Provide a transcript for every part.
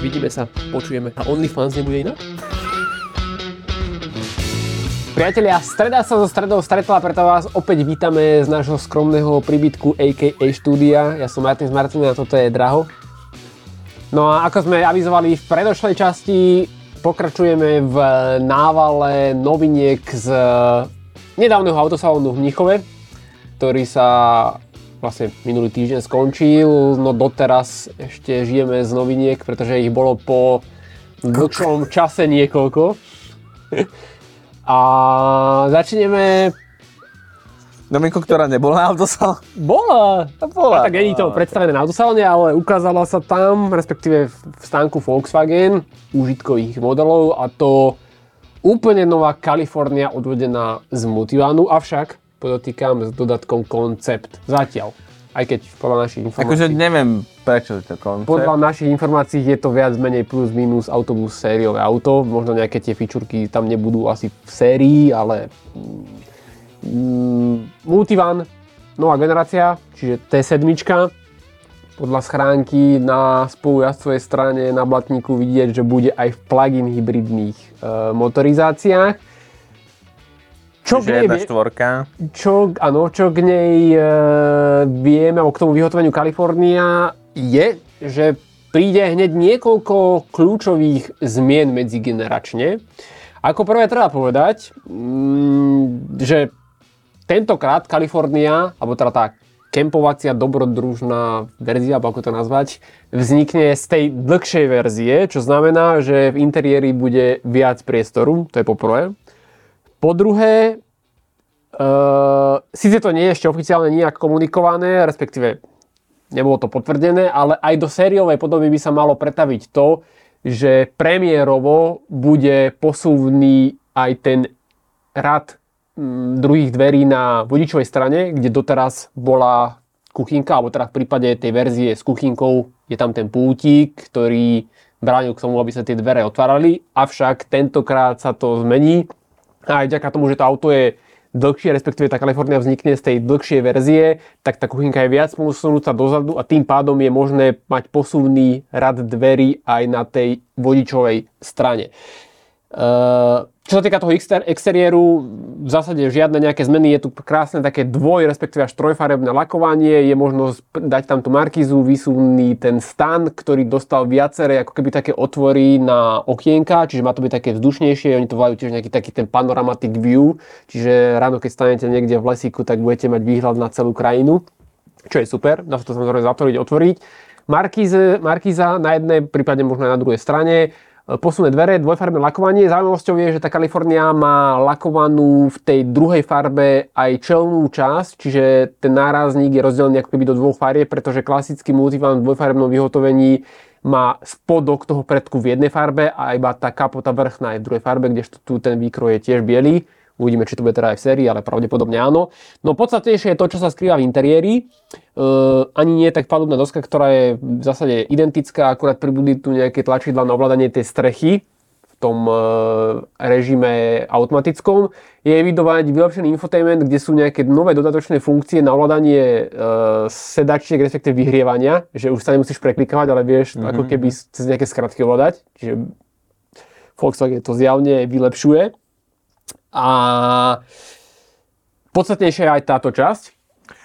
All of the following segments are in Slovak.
Vidíme sa, počujeme. A OnlyFans nebude inak? Priatelia, streda sa so stredou stretla, preto vás opäť vítame z nášho skromného príbytku a.k.a. štúdia. Ja som Martin z Martina a toto je Draho. No a ako sme avizovali v predošlej časti, pokračujeme v návale noviniek z nedávneho autosalónu v Mníchove, ktorý sa vlastne minulý týždeň skončil. No doteraz ešte žijeme z noviniek, pretože ich bolo po dlhšom čase niekoľko. A začneme... Novinkou, ktorá nebola na autosalóne? Bola! To bola. A tak není to predstavené na autosalóne, ale ukázala sa tam, respektíve v stánku Volkswagen, úžitkových modelov, a to úplne nová California odvedená z Multivanu, avšak podotýkam s dodatkom koncept. Zatiaľ. Aj keď podľa našich informácií... Akože neviem, prečo je to koncept. Podľa našich informácií je to viac menej plus minus autobus sériové auto. Možno nejaké tie fičurky tam nebudú asi v sérii, ale... Multivan, nová generácia, čiže T7. Podľa schránky na spolujazdcovej strane na blatníku vidieť, že bude aj v plug-in hybridných motorizáciách. Čiže jedna štvorka. Čo k nej vieme, alebo k tomu vyhotoveniu Kalifornia, je, že príde hneď niekoľko kľúčových zmien medzigeneračne. Ako prvé treba povedať, že tentokrát Kalifornia, alebo teda tá kempovacia dobrodružná verzia, alebo ako to nazvať, vznikne z tej dlhšej verzie, čo znamená, že v interiéri bude viac priestoru, to je po prvé. Po druhé, síce to nie je ešte oficiálne nejak komunikované, respektíve nebolo to potvrdené, ale aj do sériovej podoby by sa malo pretaviť to, že premiérovo bude posuvný aj ten rad druhých dverí na vodičovej strane, kde doteraz bola kuchynka, alebo teda v prípade tej verzie s kuchynkou je tam ten pultík, ktorý bránil k tomu, aby sa tie dvere otvárali, avšak tentokrát sa to zmení a aj vďaka tomu, že to auto je dlhšie, respektíve tá Kalifornia vznikne z tej dlhšej verzie, tak tá kuchynka je viac posunutá dozadu a tým pádom je možné mať posuvný rad dverí aj na tej vodičovej strane. Čo sa týka toho exteriéru, v zásade žiadne nejaké zmeny, je tu krásne také dvoj, respektíve až trojfarebné lakovanie, je možnosť dať tam tú markízu, vysuvný ten stan, ktorý dostal viaceré ako keby také otvory na okienka, čiže má to byť také vzdušnejšie, oni to volajú tiež nejaký taký ten panoramatic view, čiže ráno keď stanete niekde v lesíku, tak budete mať výhľad na celú krajinu, čo je super, dá sa to samozrejme zatvoriť, otvoriť. Markíza na jednej, prípadne možno aj na druhej strane. Posuné dvere, dvojfarbné lakovanie. Zaujímavosťou je, že tá Kalifornia má lakovanú v tej druhej farbe aj čelnú časť, čiže ten nárazník je rozdelený ako keby do dvoch farieb, pretože klasický Multivan v dvojfarebnom vyhotovení má spodok toho predku v jednej farbe a iba tá kapota vrchná je v druhej farbe, kdežto tu ten výkroj je tiež biely. Uvidíme, či to bude teda aj v sérii, ale pravdepodobne áno. No podstatnejšie je to, čo sa skrýva v interiéri. Ani nie je tak palubná doska, ktorá je v zásade identická, akurát pribudli tu nejaké tlačidlá na ovládanie tej strechy v tom režime automatickom. Je evidovať vylepšený infotainment, kde sú nejaké nové dodatočné funkcie na ovládanie sedačiek, respektive vyhrievania, že už sa nemusíš preklikávať, ale vieš ako keby cez nejaké skratky ovládať. Čiže Volkswagen to zjavne vylepšuje. A podstatnejšia je aj táto časť.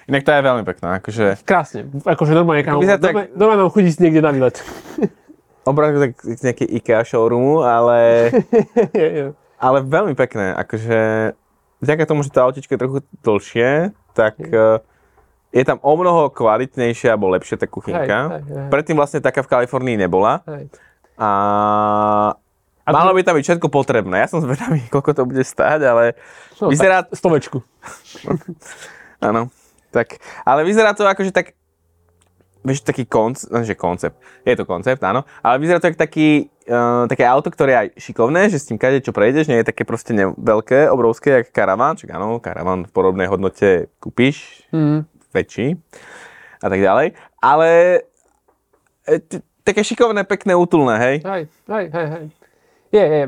Inak tá je veľmi pekná, akože... Krásne, akože normálne mám chuť ísť niekde na výlet. Obraz tak z nejakej IKEA showroomu, ale... ale veľmi pekné, akože... Vďaka tomu, že tá autička je trochu dlhšie, tak je tam o mnoho kvalitnejšia alebo lepšia tá kuchynka. Predtým vlastne taká v Kalifornii nebola. A... Malo by tam byť všetko potrebné. Ja som zvedavý, koľko to bude stáť, ale vyzerá... Stovečku. Áno. Tak, ale vyzerá to akože tak... Vieš, taký koncept. Je to koncept, áno. Ale vyzerá to ako také auto, ktoré je aj šikovné, že s tým kadečo prejdeš, nie je také proste veľké, obrovské, jak karaván. Čiže áno, karaván v podobnej hodnote kúpiš, väčší a tak ďalej. Ale... Také šikovné, pekné, útulné, hej? Hej. Je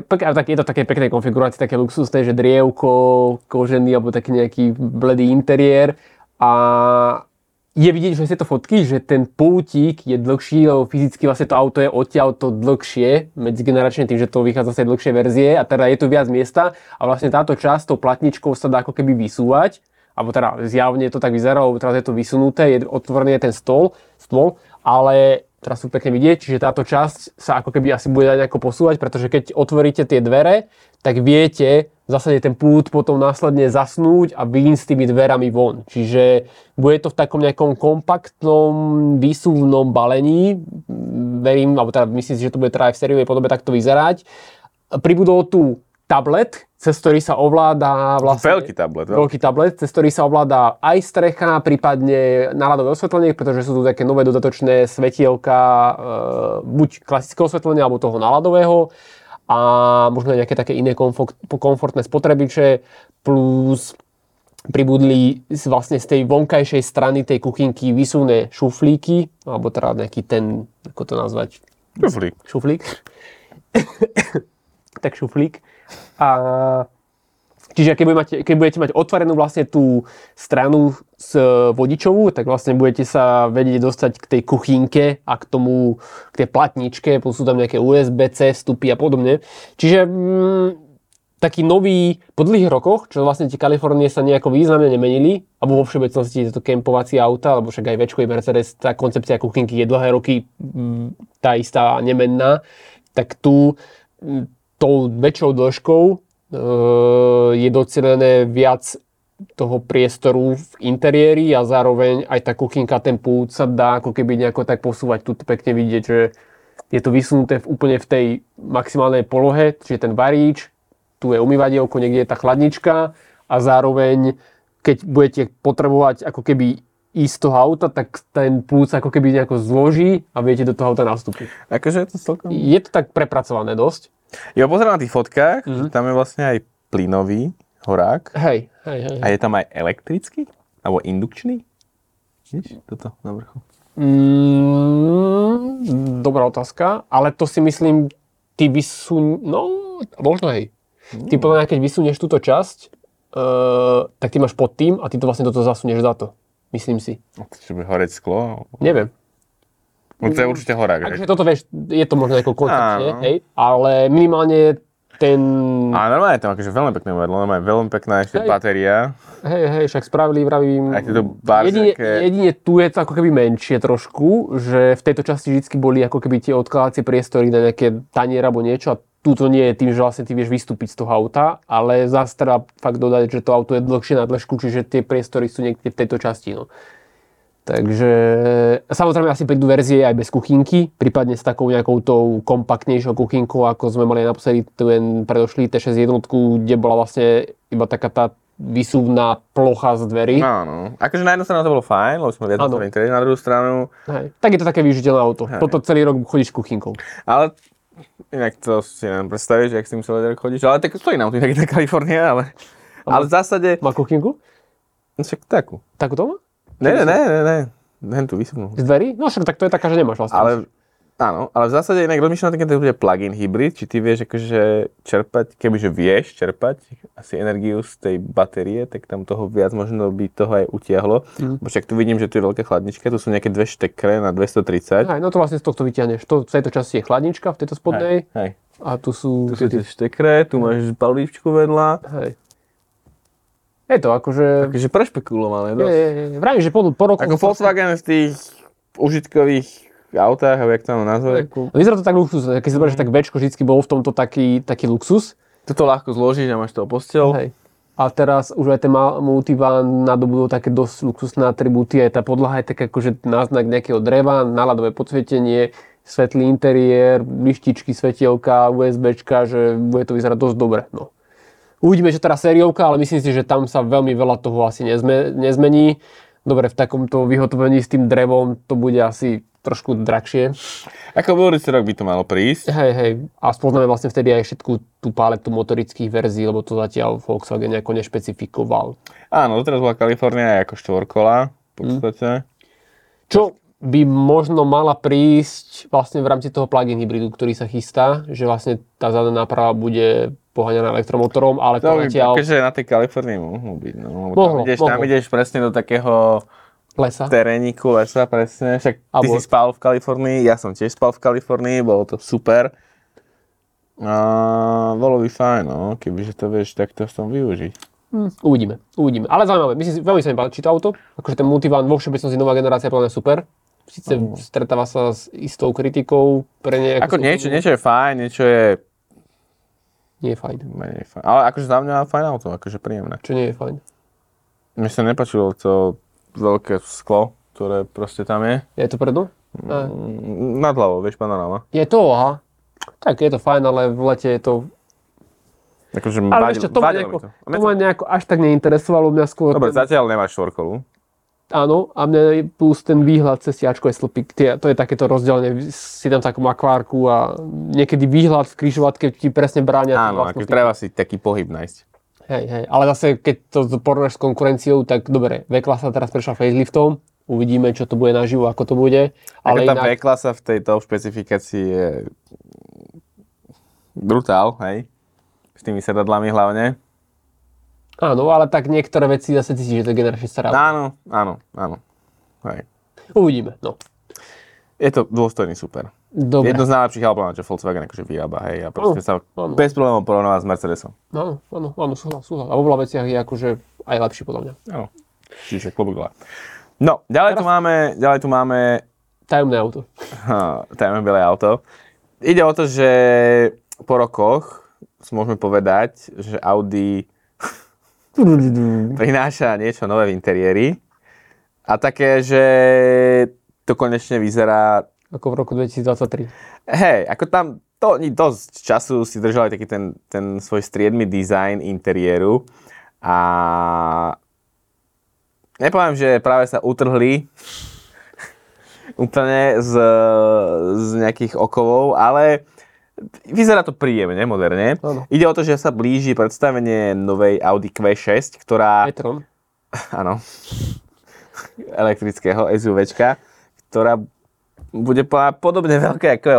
to také pekné konfigurácie, také luxusné, že drievko, kožený alebo taký nejaký bledý interiér a je vidieť že vlastne to fotky, že ten poutík je dlhší, lebo fyzicky vlastne to auto je odtiaľ to dlhšie, medzigeneračne tým, že to vychádza z tej dlhšej verzie a teda je tu viac miesta a vlastne táto časť tou platničkou sa dá ako keby vysúvať, alebo teda zjavne to tak vyzerá, lebo teraz je to vysunuté, je otvorený ten stôl, ale teraz sú pekne vidieť, čiže táto časť sa ako keby asi bude dať ako posúvať, pretože keď otvoríte tie dvere, tak viete v zásade ten pult potom následne zasnúť a vyjsť s tými dverami von. Čiže bude to v takom nejakom kompaktnom výsuvnom balení, verím, alebo teda myslím si, že to bude teda aj v sériovej podobe takto vyzerať. Pribudol tu tablet, cez ktorý sa ovláda vlastne... Veľký tablet, cez ktorý sa ovláda aj strecha, prípadne náladové osvetlenie, pretože sú tu také nové dodatočné svetielka, buď klasického osvetlenia, alebo toho náladového a možno nejaké také iné komfortné spotrebiče, plus pribudli vlastne z tej vonkajšej strany tej kuchynky výsuvné šuflíky, alebo teda nejaký ten, ako to nazvať? Šuflík. Tak šuflík. A čiže keď budete mať otvorenú vlastne tú stranu vodičovú, tak vlastne budete sa vedieť dostať k tej kuchynke a k tej platničke, plus sú tam nejaké USB-C vstupy a podobne. Čiže taký nový, po dlhých rokoch, čo vlastne tie Kalifornie sa nejako významne nemenili, alebo vo všeobecnosti tieto kempovacie auta, alebo však aj Ečko, aj Mercedes, tá koncepcia kuchynky je dlhé roky tá istá nemenná, tak tu tou väčšou dĺžkou je docielené viac toho priestoru v interiéri a zároveň aj tá kuchynka, ten pult sa dá ako keby nejako tak posúvať. Tu pekne vidieť, že je to vysunuté úplne v tej maximálnej polohe, čiže ten varíč, tu je umývadielko, niekde je tá chladnička a zároveň, keď budete potrebovať ako keby ísť z toho auta, tak ten púc ako keby nejako zloží a viete do toho auta nastúpiť. Akože je to celkom... Je to tak prepracované dosť. Ja pozerám na tých fotkách, že tam je vlastne aj plynový horák. Hej. A je tam aj elektrický? Alebo indukčný? Vidíš toto na vrchu? Dobrá otázka, ale to si myslím, ty možno hej. Ty podľa mňa, keď vysunieš túto časť, tak ty máš pod tým a ty to vlastne toto zasunieš za to. Myslím si. Čiže bude horeť sklo? Neviem. No to je určite horák. Takže toto vieš, je to možno ako koncepčne, hej? Ale minimálne ten... A normálne je tam akože veľmi pekné vedlo, normálne veľmi pekná ešte batéria. Hej, však spravili, vravím... Jedine tu je to ako keby menšie trošku, že v tejto časti vždycky boli ako keby tie odkladacie priestory na nejaké tanier alebo niečo a tu to nie je tým, že vlastne ty vieš vystúpiť z toho auta, ale zás treba fakt dodať, že to auto je dlhšie na dĺžku, čiže tie priestory sú niekde v tejto časti, no. Takže samozrejme asi prídu verzie aj bez kuchynky, prípadne s takou nejakou tou kompaktnejšou kuchynkou, ako sme mali naposledy ten predošlý T6 1, kde bola vlastne iba taká tá vysúvna plocha z dverí. Áno, akože na jednu stranu to bolo fajn, lebo sme viac na interiér, na druhú stranu... Hej. Tak je to také využiteľné auto, toto celý rok chodíš s kuchynkou. Ale inak to si neviem predstaviť, že ak s tým celý rok chodíš, ale tak stojí nám tu inak na Kalifornie, ale v zásade... Má kuchynku? Však takú. Takú tomu? Ne. Hen tu vysúvnu. Z dverí? No však tak to je taká, že nemáš vlastne. Ale, áno, ale v zásade inak rozmýšľam, keď to bude plug-in hybrid, či ty vieš akože čerpať, kebyže vieš čerpať asi energiu z tej batérie, tak tam toho viac možno by toho aj utiahlo. Bo však tu vidím, že tu je veľká chladnička, tu sú nejaké dve štekre na 230. Hej, no to vlastne z tohto vyťahneš. To v tejto časti je chladnička, v tejto spodnej. Hej. A tu sú tie štekre, tu máš palíčku vedľa. Hej. Je to akože... Takže prešpekulované dosť. Vravím, že po roku... Ako Volkswagen v tých užitkových autách, alebo jak to mám nazvať. Vyzerá to tak luxusné, keď si zoberieš, tak Včko vždycky bol v tomto taký luxus. Toto ľahko zložíš a máš toho posteľ. Hej. A teraz už aj ten Multivan nadobudol také dosť luxusné atribúty. Aj tá podlaha je tak akože náznak nejakého dreva, náladové podsvietenie, svetlý interiér, lištičky, svetielka, USBčka, že bude to vyzerať dosť dobre, no. Uvidíme, že teraz sériovka, ale myslím si, že tam sa veľmi veľa toho asi nezmení. Dobre, v takomto vyhotovení s tým drevom to bude asi trošku drahšie. Ako budúci rok by to malo prísť. Hej. A spoznáme vlastne vtedy aj všetku tú paletu motorických verzií, lebo to zatiaľ Volkswagen nejako nešpecifikoval. Áno, teraz bola Kalifornia ako štvorkola v podstate. Čo by možno mala prísť vlastne v rámci toho plug-in hybridu, ktorý sa chystá, že vlastne tá zadná náprava bude poháňaná elektromotorom, ale to zatiaľ... Takže na tej Kalifornii mohlo byť, no. Mohlo. Tam ideš presne do takého Lesa. V teréniku lesa, presne. Však ty si spal v Kalifornii, ja som tiež spal v Kalifornii, bolo to super. A bolo by fajn, no, kebyže to vieš takto v tom využiť. Uvidíme. Ale zaujímavé, veľmi sa mi páči to auto. Akože ten Multivan vo všeobecnosti nová generácia je super. Sice stretáva sa s istou kritikou pre nejakú... Ako niečo je fajn, niečo je... Nie je fajn. Nie je fajn. Ale akože za mňa fajn auto, akože príjemné. Čo nie je fajn? Mne sa nepačilo to... veľké sklo, ktoré proste tam je. Je to predu? Nad hlavou, vieš, panoráma. Je to, aha. Tak je to fajn, ale v lete je to... Akože ale ešte to ma nejako až tak neinteresovalo mňa skôr... Dobre, ten... zatiaľ nemáš štvorkolu. Áno, a mne plus ten výhľad cez Ečko je slupík. To je takéto rozdelenie, si tam takú makvárku a niekedy výhľad v križovatke ti presne bráňa. Áno, akože treba si taký pohyb nájsť. Hej, ale zase, keď to porovnáš s konkurenciou, tak dobre, V-klasa teraz prešla faceliftom, uvidíme, čo to bude naživo, ako to bude. Ale tá inak... V-klasa v tejto špecifikácii je brutál, hej? S tými sedadlami hlavne. Áno, ale tak niektoré veci zase cítiš, že to je generačne stará. Áno. Hej. Uvidíme, no. Je to dôstojný super. Dobre. Jedno z najlepších albumov, čo Volkswagen akože vyrába, hej, a proste sa bez problémov porovnáva s Mercedesom. Áno, súhlas. A vo veľa veciach je akože aj lepší podľa mňa. Áno, čiže klobúk dole. No, ďalej tu máme... Tajomné auto. Tajomné biele auto. Ide o to, že po rokoch môžeme povedať, že Audi prináša niečo nové v interiéri. A také, že to konečne vyzerá... Ako v roku 2023. Hej, ako tam to oni dosť času si držali taký ten svoj striedmy dizajn interiéru a nepoviem, že práve sa utrhli úplne z nejakých okovov, ale vyzerá to príjemne, moderne. Ano. Ide o to, že sa blíži predstavenie novej Audi Q6, ktorá... e-tron. Áno. Elektrického SUVčka, ktorá... bude podobne veľké ako je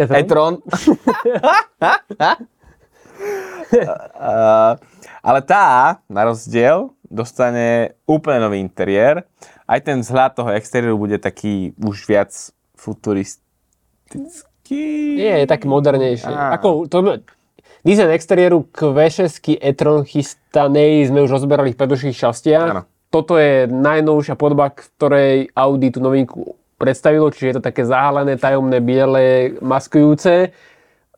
8. E-tron. Ale tá, na rozdiel, dostane úplne nový interiér. Aj ten vzhľad toho exteriéru bude taký už viac futuristický. Nie, je taký modernejší. Ako, to, dizajn exteriéru Q6 e-tron chystanej sme už rozberali v predošlých častiach. Áno. Toto je najnovšia podoba, ktorej Audi tú novinku predstavilo, čiže je to také zahalené, tajomné, biele, maskujúce.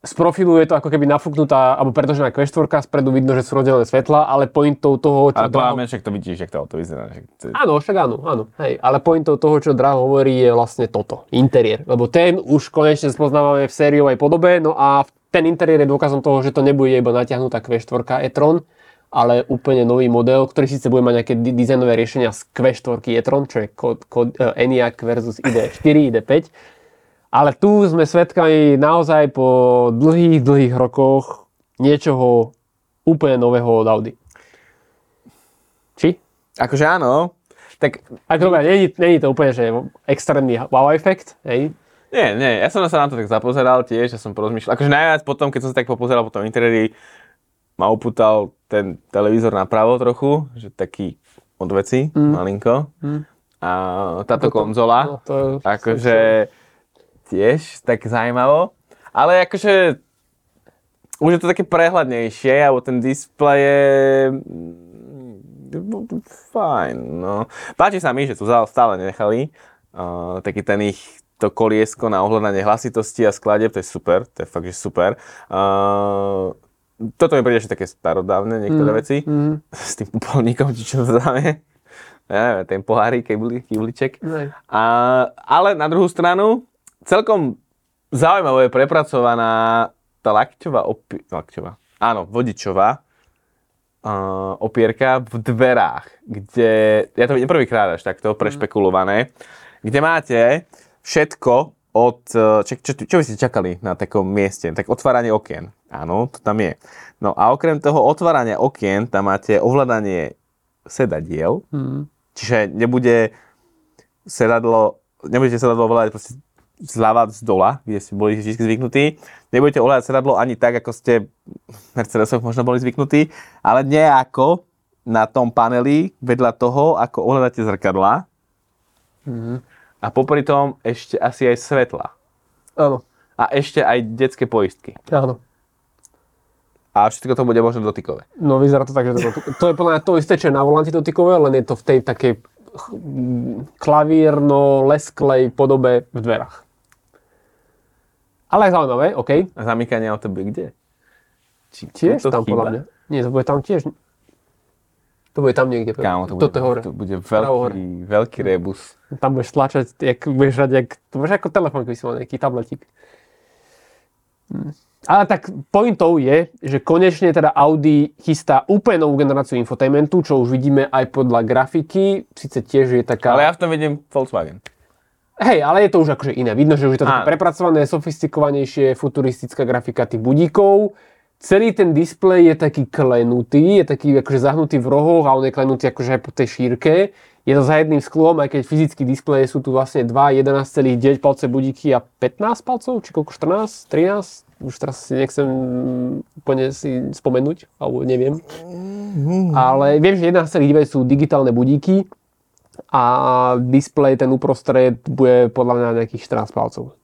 Z profilu je to ako keby nafúknutá, alebo pretožená Q4, spredu vidno, že sú rozdelené svetlá, ale pointou toho, čo... Ale hlavne však to vidíš, jak to auto vyzerá. Áno, však áno. Hej, ale pointou toho, čo Draho hovorí, je vlastne toto, interiér. Lebo ten už konečne spoznávame v sériovej podobe, no a ten interiér je dôkazom toho, že to nebude iba natiahnutá Q4 e-tron, ale úplne nový model, ktorý síce bude mať nejaké dizajnové riešenia z Q4 e-tron, čo je Enyaq versus ID.4, ID.5. Ale tu sme svedkami naozaj po dlhých rokoch niečoho úplne nového od Audi. Či? Akože áno. Tak... Ako dobre, nie je to úplne že extrémny wow efekt, hej? Nie, ja som sa na to tak zapozeral tiež, ja som porozmýšľal. Akože najviac potom, keď som sa tak popozeral po tom interiéri, ma upútal ten televízor napravo trochu, že taký odveci, malinko. A táto konzola, no, akože tiež tak zaujímavo. Ale akože už je to také prehľadnejšie, alebo ten displej je fajn, no. Páči sa mi, že tu stále nechali taký ten ich to koliesko na ohľadanie hlasitosti a skladieb, to je super, to je fakt, že super. Toto mi príde ešte také starodávne niektoré veci. S tým popolníkom, čo to tam je. Ja neviem, ten pohári, kýbliček. Ale na druhú stranu, celkom zaujímavo je prepracovaná tá vodičová opierka v dverách, kde, ja to vidím prvýkrát až takto prešpekulované, kde máte všetko, čo by ste čakali na takom mieste? Tak otváranie okien. Áno, to tam je. No a okrem toho otvárania okien, tam máte ovládanie sedadiel. Čiže nebudete sedadlo ovládať proste zľava z dola, kde ste boli vždy zvyknutí. Nebudete ovládať sedadlo ani tak, ako ste v Mercedesoch možno boli zvyknutí, ale nejako na tom paneli vedľa toho, ako ohľadáte zrkadlá. Mm-hmm. A popri tom ešte asi aj svetla. Áno. A ešte aj detské poistky. Áno. A všetko to bude možno dotykové. No vyzerá to tak, že to je podľa mňa to isté, čo je na volante dotykové, len je to v tej takej klavírno-lesklej podobe v dverách. Ale aj zaujímavé, okej. Okay. Zamykanie auto by kde? Či tiež tam podľa mňa. Nie, to bude tam tiež. To bude tam niekde. Kámo, to bude veľký rebus. Tam budeš tlačať, to budeš ako telefón, keby si mal nejaký tabletík. Ale tak pointou je, že konečne teda Audi chystá úplne novú generáciu infotainmentu, čo už vidíme aj podľa grafiky. Sice tiež je taká... Ale ja v tom vidím Volkswagen. Hej, ale je to už akože iné. Vidno, že už je to také prepracované, sofistikovanejšie, futuristická grafika tých budíkov. Celý ten displej je taký klenutý, je taký akože zahnutý v rohoch a on je klenutý akože aj po tej šírke. Je to za jedným sklom, aj keď fyzicky displeje sú tu vlastne 2, 11,9 palce budíky a 15 palcov, či koľko, 14, 13? Už teraz si nechcem úplne si spomenúť, alebo neviem. Ale viem, že 11,9 sú digitálne budíky a displej ten uprostred bude podľa mňa nejakých 14 palcov.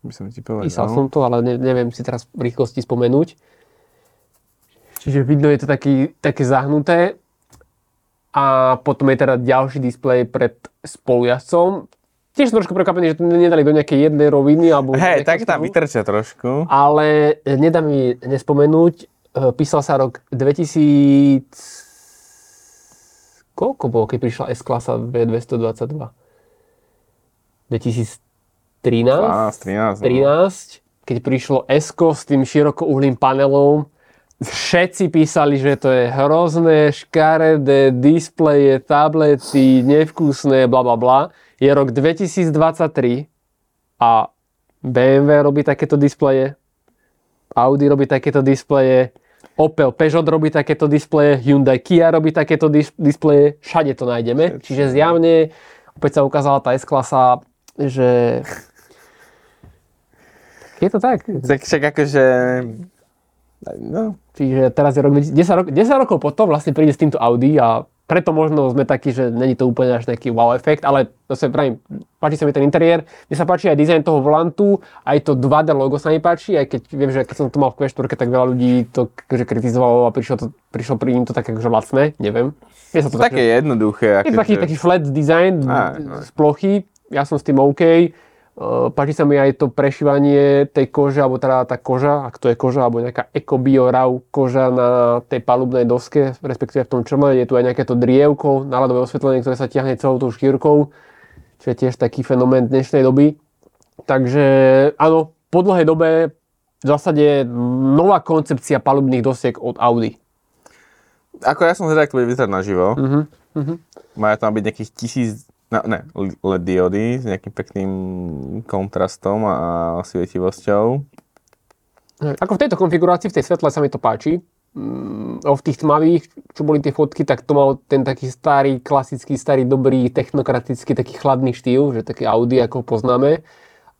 By som ti povedal. Písal som to, ale neviem si teraz v rýchlosti spomenúť. Čiže vidno, je to také zahnuté. A potom je teda ďalší displej pred spolujazdcom. Tiež som trošku prekvapený, že to nedali do nejakej jednej roviny. Hej, tak tam vytrčia trošku. Ale nedá mi nespomenúť. Písal sa rok 2000... Koľko bolo, keď prišla S-klasa V222? 2013, keď prišlo S-ko s tým širokouhlým panelom, všetci písali, že to je hrozné, škaredé, displeje, tablety, nevkusné, blablabla. Je rok 2023 a BMW robí takéto displeje, Audi robí takéto displeje, Opel, Peugeot robí takéto displeje, Hyundai, Kia robí takéto displeje, všade to nájdeme. Čiže zjavne, opäť sa ukázala tá S-klasa, že... Je to tak. Však akože... No. Čiže teraz je rok 10 rokov potom vlastne príde s týmto Audi a preto možno sme takí, že není to úplne až nejaký wow efekt, ale zase pravím, páči sa mi ten interiér. Mne sa páči aj dizajn toho volantu, aj to 2D logo sa mi páči, aj keď viem, že keď som to mal v Q4, tak veľa ľudí to kritizovalo a prišlo pri ním to také akože lacné, neviem. Je to také jednoduché. Je to taký flat design z plochy, ja som s tým OK. Páči sa mi aj to prešívanie tej kože, alebo teda tá koža, ak to je koža, alebo nejaká eco-bio-rav koža na tej palubnej doske, respektíve v tom črme. Je tu aj nejaké to drievko, náladové osvetlenie, ktoré sa tiahne celou tou škýrkou, čo je tiež taký fenomén dnešnej doby. Takže áno, po dlhej dobe v zásade nová koncepcia palubných dosiek od Audi. Ako ja som zvedal, ak to bude vyzerať naživo. Majú tam byť nejakých 1000 LED diody s nejakým pekným kontrastom a svietivosťou. Ako v tejto konfigurácii, v tej svetle sa mi to páči. V tých tmavých, čo boli tie fotky, tak to mal ten taký starý, klasický, starý, dobrý, technokratický, taký chladný štýl, že taký Audi, ako ho poznáme.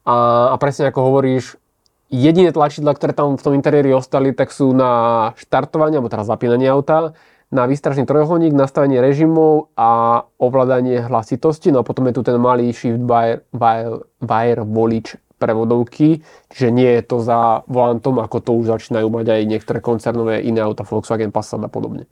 A presne ako hovoríš, jediné tlačidlá, ktoré tam v tom interiéri ostali, tak sú na štartovanie, alebo teraz zapínanie auta, na výstražný trojuholník, nastavenie režimov a ovládanie hlasitosti. No a potom je tu ten malý shift wire volič prevodovky, čiže nie je to za volantom, ako to už začínajú mať aj niektoré koncernové iné auta, Volkswagen, Passat a podobne.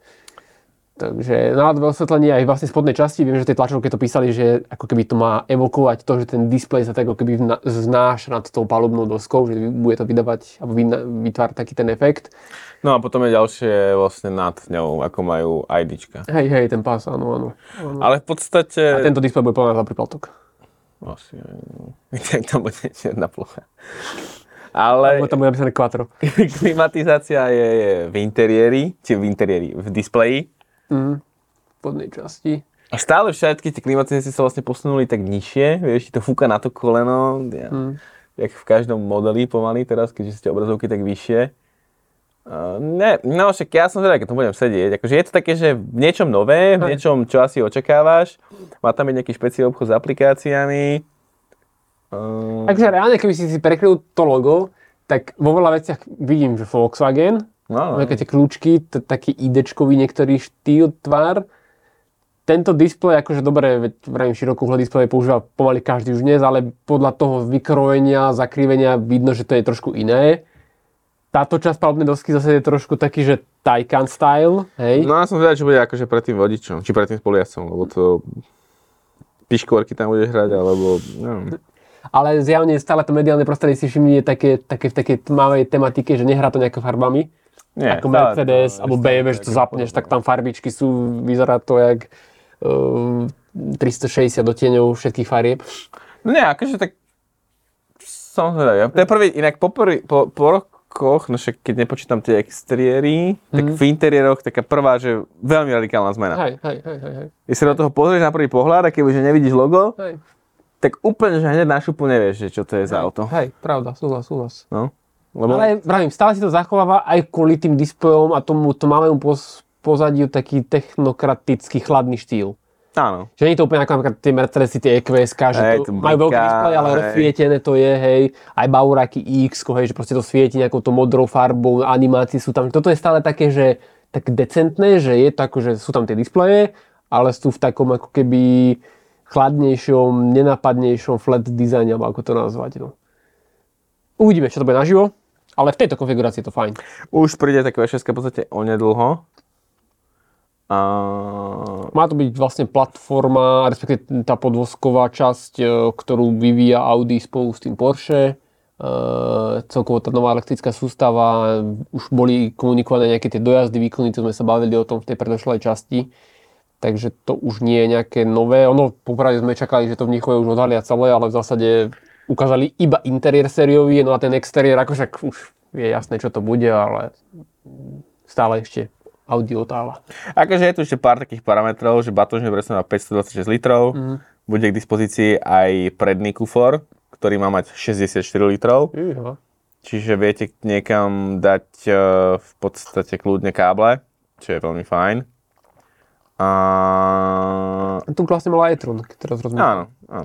Takže náladové osvetlenie aj vlastne spodnej časti. Viem, že tie tlačovky to písali, že ako keby to má evokovať to, že ten displej sa tak ako keby vznáš nad tou palubnou doskou, že bude to vydávať alebo vytvárať taký ten efekt. No a potom je ďalšie vlastne nad ňou, ako majú IDčka. Hej, ten pás, áno. Ale v podstate... A tento displej bude plná za priplatok. Asi, aj tam bude jedna plocha. Ale tam bude napísané quattro. Klimatizácia je v displeji. V podnej časti. A stále všetky tie klimatizácie sa vlastne posunuli tak nižšie, vieš, ti to fúka na to koleno, jak v každom modeli pomaly teraz, keďže sú tie obrazovky tak vyššie. Však ja som zvedal, keď tomu budem sedieť, akože je to také, že v niečom nové, v niečom, čo asi očakávaš, má tam byť nejaký špeciálny obchod s aplikáciami. Takže reálne, keby si prekryl to logo, tak vo veľa veciach vidím, že Volkswagen, No, také tie kľúčky, taký ID.čkový niektorý štýl, tvár. Tento displej, akože dobre, vravím, širokouhlý displej používa pomaly každý už dnes, ale podľa toho vykrojenia, zakrivenia vidno, že to je trošku iné. Táto časť palubnej dosky zase je trošku taký, že Taycan style, hej? No ja som zvedal, čo bude akože pred tým vodičom, či pred tým spolujazdcom, lebo to piškvorky tam budeš hrať, alebo neviem. Ale zjavne stále to mediálne prostredie si všimne také v takej tmavej tematike, že nehrá to nejako farbami. Nie, ako Mercedes alebo BMW, že to zapneš, tak tam farbičky sú, vyzerá to jak 360 odtieňov všetkých farieb. No nie, akože tak samozrejme, to je prvý, inak po rokoch, no však keď nepočítam tie exteriéry, tak v interiéroch taká prvá, že veľmi radikálna zmena. Hej. Keď sa do toho pozrieš na prvý pohľad a kebyže nevidíš logo, tak úplne, že hneď na šupu nevieš, čo to je za auto. Hej, pravda, súhlas. No. Lebo... Ale pravím, stále si to zachováva aj kvôli tým displejom a tomu tmavému pozadiu taký technokratický chladný štýl. Áno. Že nie je to úplne ako napríklad tie Mercedesy, tie EQS, že to majú veľký displej, ale rozsvietené to je, hej. Aj Bauraky X, že proste to svieti nejakou to modrou farbou, animácie sú tam. Toto je stále také, že tak decentné, že je to ako, že sú tam tie displeje, ale sú v takom ako keby chladnejšom, nenápadnejšom flat dizajne, alebo ako to nazvať. No. Uvidíme, čo to bude naživo. Ale v tejto konfigurácii je to fajn. Už príde tá Q6 v podstate onedlho. A... Má to byť vlastne platforma, respektíve tá podvozková časť, ktorú vyvíja Audi spolu s tým Porsche. Celkovo tá nová elektrická sústava, už boli komunikované nejaké tie dojazdy, výkony, to sme sa bavili o tom v tej predošlej časti. Takže to už nie je nejaké nové. Ono, popravde sme čakali, že to v Mníchove už odhalia celé, ale v zásade... Ukázali iba interiér sériový, no a ten exteriér, akože už je jasné, čo to bude, ale stále ešte Audi otáva. Akože je tu ešte pár takých parametrov, že batožne presne má 526 litrov, bude k dispozícii aj predný kufor, ktorý má mať 64 litrov. Čiže viete niekam dať v podstate kľudne káble, čo je veľmi fajn. A tu vlastne mala e-tron, teraz rozumiem. Áno.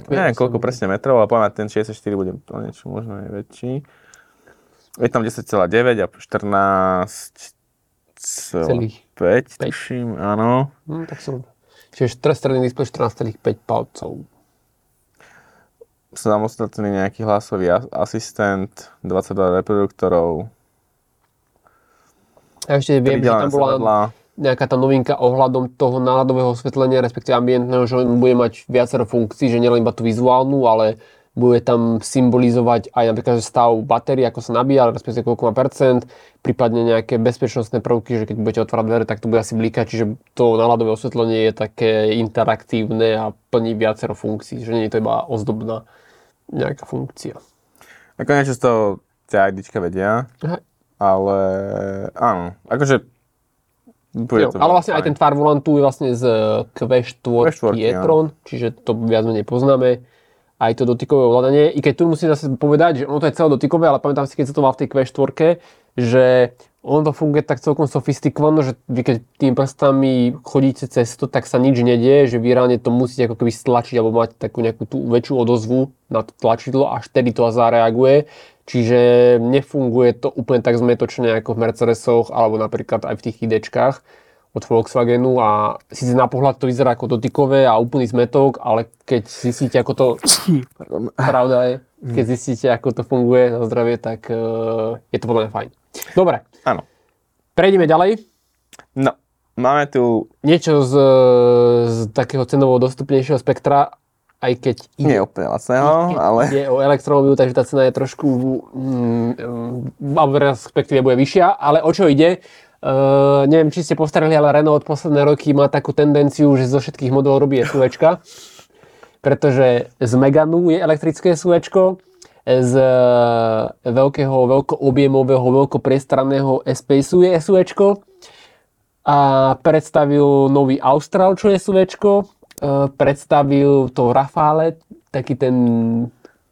Neviem koľko presne metrov, ale poviem, ten 64 bude to niečo možno aj väčší. Je tam 10,9 a 14,5, tuším, áno. Tak som. Čiže stredný displej 14,5 palcov. Samostatný nejaký hlasový asistent, 22 reproduktorov. A ešte viem, že tam bola... nejaká tá novinka ohľadom toho náladového osvetlenia, respektíve ambientného, že on bude mať viacero funkcií, že nielen iba tú vizuálnu, ale bude tam symbolizovať aj napríklad že stav batérie, ako sa nabíja, respektíve koľko má percent, prípadne nejaké bezpečnostné prvky, že keď budete otvárať dvere, tak to bude asi blikať, čiže to náladové osvetlenie je také interaktívne a plní viacero funkcií, že nie je to iba ozdobná nejaká funkcia. Ako niečo z toho tie IDčka vedia, ale áno, akože jo, ale vlastne aj ten tvár volantu je vlastne z Q4 e-tron, čiže to viac menej poznáme. Aj to dotykové ovládanie, i keď tu musím zase povedať, že ono to je celé dotykové, ale pamätám si, keď sa to mal v tej Q4, že ono to funguje tak celkom sofistikovano, že vy keď tým prstami chodíte cez to, tak sa nič nedie, že vy reálne to musíte ako keby stlačiť alebo mať takú nejakú tú väčšiu odozvu na to tlačidlo, až tedy to zareaguje. Čiže nefunguje to úplne tak zmetočne ako v Mercedesoch alebo napríklad aj v tých ID.čkách od Volkswagenu a síce na pohľad to vyzerá ako dotykové a úplný zmetok, ale keď zistíte ako to pravda je, keď zistíte ako to funguje na zdravie, tak je to podľa mňa fajn. Dobre. Áno. Prejdeme ďalej. No, máme tu niečo z takého cenovo dostupnejšieho spektra. Aj keď ide, nie úplne lacného, ale... ide o elektromobilu, takže tá cena je trošku respektíve bude vyššia, ale o čo ide? Neviem, či ste postarali, ale Renault od posledné roky má takú tendenciu, že zo všetkých modelov robí SUVčka, pretože z Meganu je elektrické SUVčko, z veľkého, veľkoobjemového, veľkopriestranného Spaceu je SUVčko a predstavil nový Austral, čo je SUVčko, predstavil to Rafale, taký ten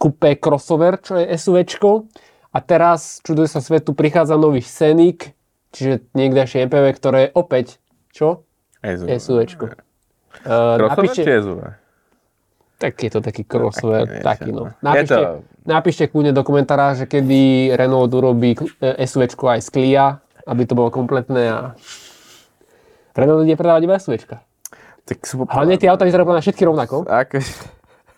coupé crossover, čo je SUVčko. A teraz, čuduje sa svetu, prichádza nový Scénic, čiže niekdejšie MPV, ktoré je opäť, čo? SUVčko. Crossover či SUV? Tak je to taký crossover, taký no. Napíšte kľudne do komentára, že kedy Renault urobí SUVčko aj z Clia, aby to bolo kompletné a Renault ide predávať iba SUVčka. Hlavne tie auta vyzerajú na všetky rovnako.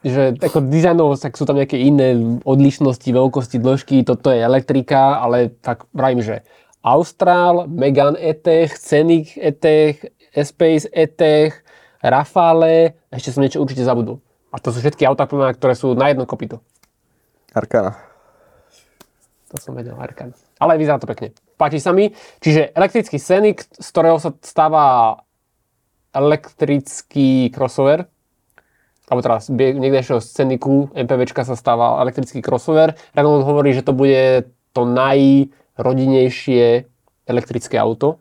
Že ako dizajnovo sú tam nejaké iné odlišnosti, veľkosti, dĺžky, toto je elektrika, ale tak vravím, že Austral, Megane E-Tech, Scénic E-Tech, Espace E-Tech, Rafale, ešte som niečo určite zabudol. A to sú všetky autá, ktoré sú na jedno kopyto. Arkana. To som vedel, Arkana. Ale vyzerá to pekne. Páči sa mi. Čiže elektrický Scénic, z ktorého sa stáva elektrický crossover. Alebo teraz niekdejšieho Scénicu MPVčka sa stáva elektrický crossover. Renault hovorí, že to bude to najrodinejšie elektrické auto,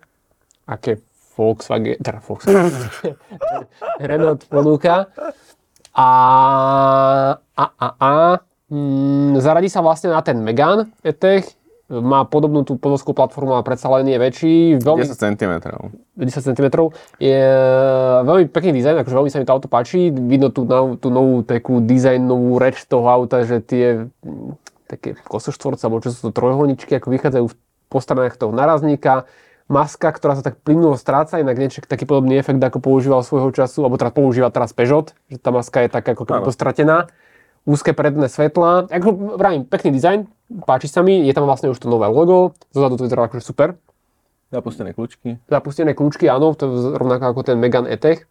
aké Volkswagen, teda Volkswagen, Renault ponúka. Zaradí sa vlastne na ten Megane E-Tech. Má podobnú tú podvozkovú platformu, ale predsa len je väčší. 10 cm. Je veľmi pekný dizajn, akože veľmi sa mi to auto páči. Vidno tú novú takú dizajnovú reč toho auta, že tie také kosoštvorce, alebo čo sú to trojholničky, ako vychádzajú po stranách toho narazníka. Maska, ktorá sa tak plynulo stráca, inak niečo taký podobný efekt, ako používal svojho času, alebo teda používa teraz Peugeot, že tá maska je tak ako postratená. Úzke predné svetlá, ako vravím, pekný dizajn, páči sa mi, je tam vlastne už to nové logo, zozadu to vyzerá akože super. Zapustené kľúčky, áno, to je rovnako ako ten Megane E-Tech.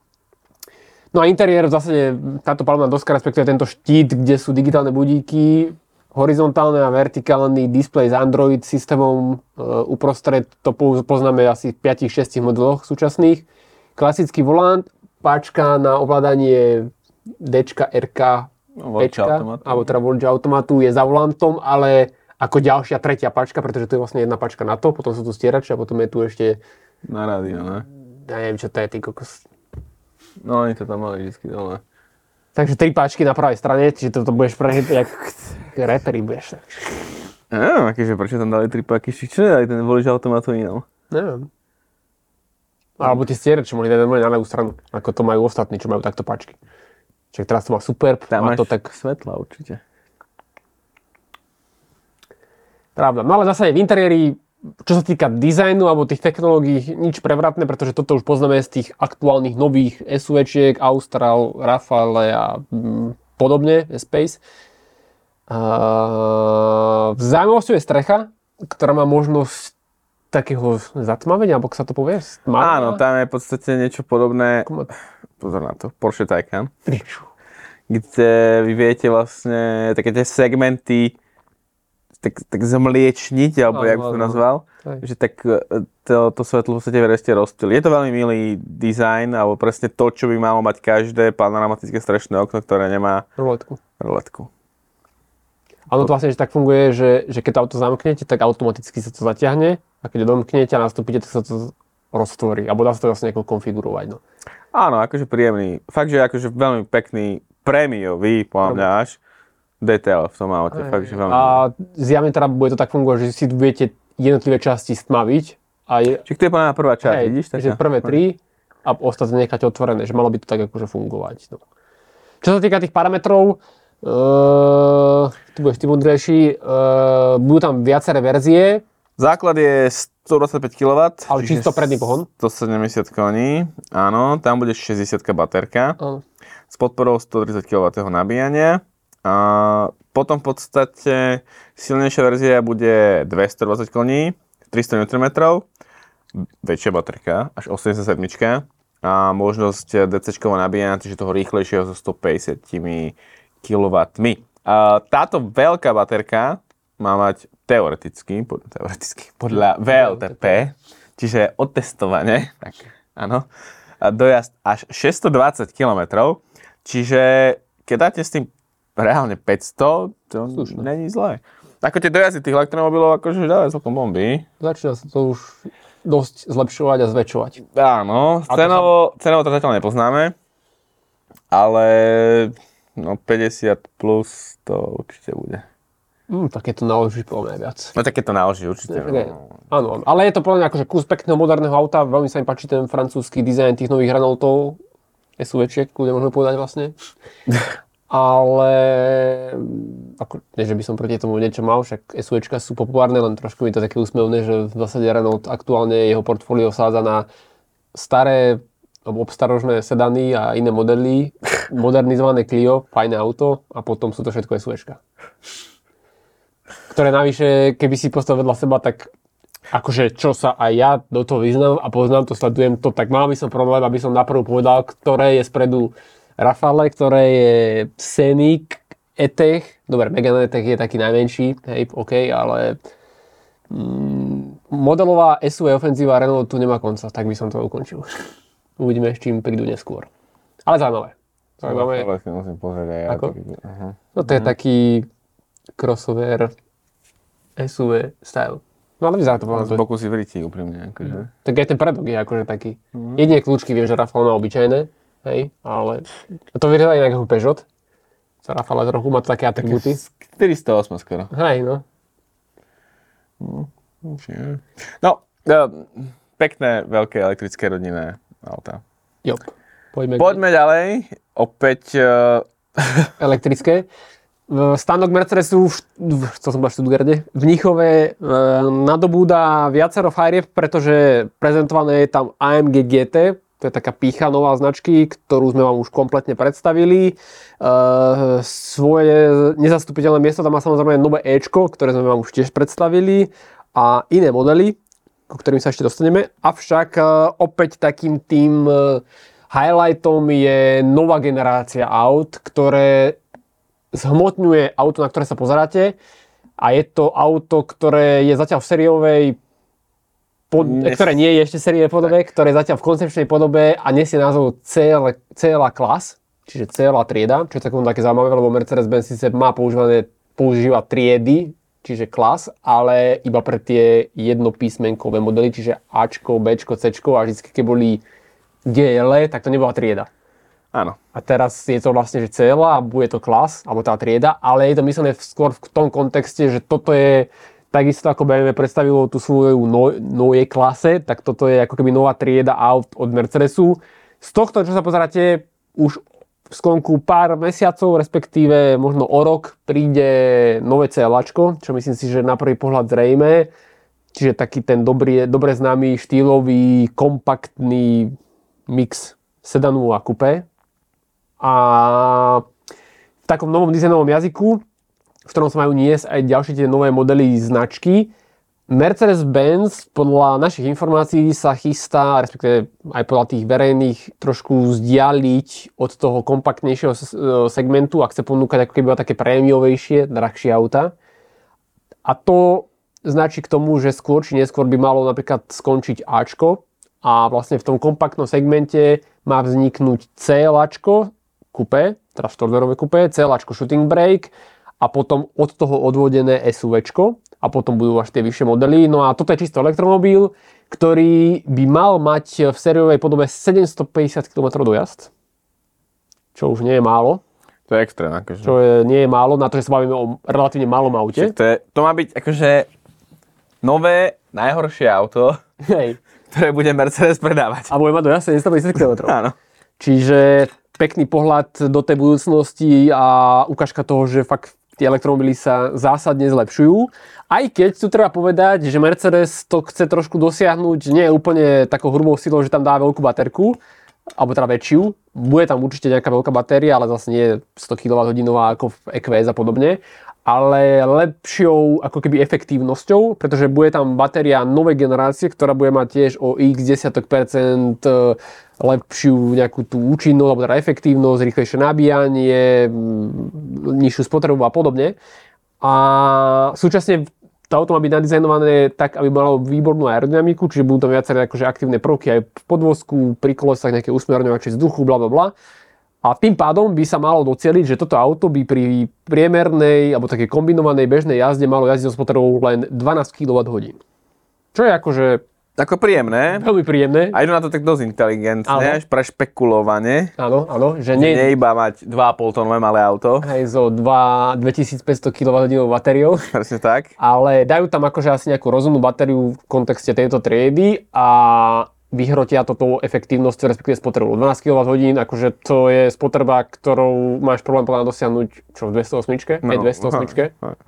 No a interiér, v zásade táto palubná doska, respektíve tento štít, kde sú digitálne budíky, horizontálne a vertikálny displej s Android systémom uprostred, to poznáme asi v 5-6 modeloch súčasných. Klasický volant, páčka na ovládanie Dčka, Rka, Ečka, alebo teda Volkswagen automatu je za volantom, ale ako ďalšia tretia pačka, pretože to je vlastne jedna pačka na to, potom sú tu stierače a potom je tu ešte na rádio, ne? Ja neviem, čo to je, ty kokos. No, oni to tam mali vždycky dole. Takže tri pačky na pravej strane, čiže toto budeš prehýbať, jak repery budeš. Neviem, akýže, prečo tam dali tri pačky, či čo aj ten Volkswagen automatu inom? Neviem. Alebo tie stierače mohli dať na ľavú stranu, ako to majú ostatní, čo majú takto pačky. Čiže teraz to má Superb, tam má to tak svetla určite. Pravda, no ale zase v interiéri, čo sa týka dizajnu alebo tých technológií, nič prevratné, pretože toto už poznáme z tých aktuálnych nových SUV-čiek, Austral, Rafale a podobne, Space. Zaujímavosťou je strecha, ktorá má možnosť takého zatmavenia, alebo sa to povie? Stmavenia? Áno, tam je v podstate niečo podobné. Pozor na to, Porsche Taycan, kde vy viete vlastne také tie segmenty tak zmliečniť, alebo jak to nazval, že tak to svetlo v podstate ste rozptýli. Je to veľmi milý dizajn, alebo presne to, čo by malo mať každé panoramatické strešné okno, ktoré nemá roletku. A ono to vlastne, že tak funguje, že keď auto zamknete, tak automaticky sa to zatiahne a keď domknete a nastúpite, tak sa to roztvorí, alebo dá sa to vlastne nejako konfigurovať, no. Áno, akože príjemný. Fakt, že akože veľmi pekný, prémiový, podľa mňa až, detail v tom aute. Fakt, že veľmi... A zjavne teda bude to tak fungovať, že si budete jednotlivé časti stmaviť. Čiže to je podľa mňa prvá časť, vidíš? Čiže prvé tri a ostatné nechať otvorené, že malo by to tak akože fungovať. No. Čo sa týka tých parametrov, tu budeš ty múdrejší, budú tam viaceré verzie. Základ je 125 kW, ale čisto predný pohon. 170 koní, áno, tam bude 60 baterka s podporou 130 kW nabíjania. A potom v podstate silnejšia verzia bude 220 koní, 300 Nm, väčšia baterka, až 87 a možnosť DC-čkového nabíjania, čiže toho rýchlejšieho so 150 kW. A táto veľká baterka má mať teoreticky, podľa VLTP, čiže otestovanie, tak áno, a dojazd až 620 km, čiže keď dáte s tým reálne 500, to už není zlé. Ako tie dojazdy tých elektromobilov, akože dávajú celkom bomby. Začína sa to už dosť zlepšovať a zväčšovať. Áno, cenovo to zatiaľ nepoznáme, ale no 50 plus to určite bude. Tak je to naloží po mňa viac. No tak je to naloží určite. Áno, ale je to podľa mňa akože kus pekného moderného auta, veľmi sa mi páči ten francúzsky dizajn tých nových Renaultov, SUV-čiek, kľudne môžeme povedať vlastne. A ale ako, nie, že by som proti tomu niečo mal, však SUVčka sú populárne, len trošku mi to také úsmevné, že v zásade Renault aktuálne jeho portfólio sádza na staré obstarožné sedany a iné modely, modernizované Clio, fajné auto a potom sú to všetko SUVčka. Ktoré navyše, keby si postavil vedľa seba, tak akože čo sa aj ja do toho vyznám a poznám to, sledujem to, tak mal by som problém, aby som naprv povedal, ktoré je spredu Rafale, ktoré je Scénic E-Tech. Dobre, Megane E-Tech je taký najmenší, hej, OK, ale modelová SUV ofenzíva Renault tu nemá konca, tak by som to ukončil. Uvidíme, s čím prídu neskôr. Ale zaujímavé. Zaujímavé. Musím pozrieť aj ja. No to je taký crossover SUV style. No ale vyzerá to po nás. Z boku si vríti úprimne. Akože. Tak aj ten predok je akože taký. Jedine kľúčky, viem, že Rafale má obyčajné, hej, ale to vyzerá inak ako Peugeot. Sa Rafale trochu má také atributy. 408 skoro. Hej, no. No, pekné, veľké, elektrické, rodinné auta. Jo, poďme ďalej. Opäť elektrické. Stánok Mercedesu v Mníchove nadobúda viacero fajrieb, pretože prezentované je tam AMG GT, to je taká pícha nová značky, ktorú sme vám už kompletne predstavili. Svoje nezastupiteľné miesto tam má samozrejme nové Ečko, ktoré sme vám už tiež predstavili a iné modely, ku ktorým sa ešte dostaneme. Avšak opäť takým tým highlightom je nová generácia aut, ktoré zhmotňuje auto, na ktoré sa pozeráte, a je to auto, ktoré je zatiaľ v sériovej ktoré nie je ešte sériové podobe, ktoré je zatiaľ v koncepčnej podobe a nesie názov CLA class, čiže CLA trieda, čo je také zaujímavé, lebo Mercedes-Benz síce má používa triedy, čiže class, ale iba pre tie jednopísmenkové modely, čiže Ačko, Bčko, Cčko, a vždycky keď boli GL, tak to nebola trieda. Áno. A teraz je to vlastne, že celá, bude to klas, alebo tá trieda, ale je to myslené skôr v tom kontexte, že toto je takisto, ako BMW predstavilo tú svoju novej klase, tak toto je ako keby nová trieda aut od Mercedesu. Z tohto, čo sa pozeráte, už v sklonku pár mesiacov, respektíve možno o rok, príde nové celáčko, čo myslím si, že na prvý pohľad zrejme. Čiže taký ten dobre známy štýlový, kompaktný mix sedanu a kupé. A v takom novom dizajnovom jazyku, v ktorom sa majú niesť aj ďalšie tie nové modely značky. Mercedes-Benz podľa našich informácií sa chystá, respektíve aj podľa tých verejných, trošku vzdialiť od toho kompaktnejšieho segmentu a chce ponúkať ako keby také prémiovejšie, drahšie auta. A to značí k tomu, že skôr či neskôr by malo napríklad skončiť Ačko a vlastne v tom kompaktnom segmente má vzniknúť CLAčko kupé, teda štordverové kupé, CLAčko shooting brake a potom od toho odvodené SUVčko a potom budú až tie vyššie modely. No a toto je čisto elektromobil, ktorý by mal mať v sériovej podobe 750 km dojazd, čo už nie je málo. To je extrém, akože. Čo je, nie je málo, na to, že sa bavíme o relatívne malom aute. To má byť akože nové, najhoršie auto, hej, ktoré bude Mercedes predávať. A bude mať dojazd 750 km. Áno. Čiže pekný pohľad do tej budúcnosti a ukážka toho, že fakt tie elektromobily sa zásadne zlepšujú. Aj keď tu treba povedať, že Mercedes to chce trošku dosiahnuť, nie je úplne takou hrubou silou, že tam dá veľkú baterku, alebo teda väčšiu. Bude tam určite nejaká veľká batéria, ale zase nie je 100 kWh ako v EQS a podobne, ale lepšou ako keby efektívnosťou, pretože bude tam batéria novej generácie, ktorá bude mať tiež o x 10% lepšiu nejakú tú účinnosť, alebo teda efektívnosť, rýchlejšie nabíjanie, nižšiu spotrebu a podobne. A súčasne to auto má byť nadizajnované tak, aby malo výbornú aerodynamiku, čiže budú tam viaceré akože aktívne prvky aj v podvozku, pri kolesách, nejaké usmerňovače vzduchu, blablabla. A tým pádom by sa malo docieliť, že toto auto by pri priemernej alebo také kombinovanej bežnej jazde malo jazdiť so spotrebou len 12 kWh. Čo je akože ako príjemné. Veľmi príjemné. A idú na to tak dosť inteligentne, až prešpekulovane. Áno, áno. Že nie iba mať 2,5 tonové malé auto. Hej, so 2500 kWh batériou. Presne tak. Ale dajú tam akože asi nejakú rozumnú batériu v kontexte tejto triedy a vyhrotia to tou efektívnosťou, respektíve spotrebou. 12 kWh, akože to je spotreba, ktorou máš problém podľa dosiahnuť čo v 208-ke, no, 208-ke,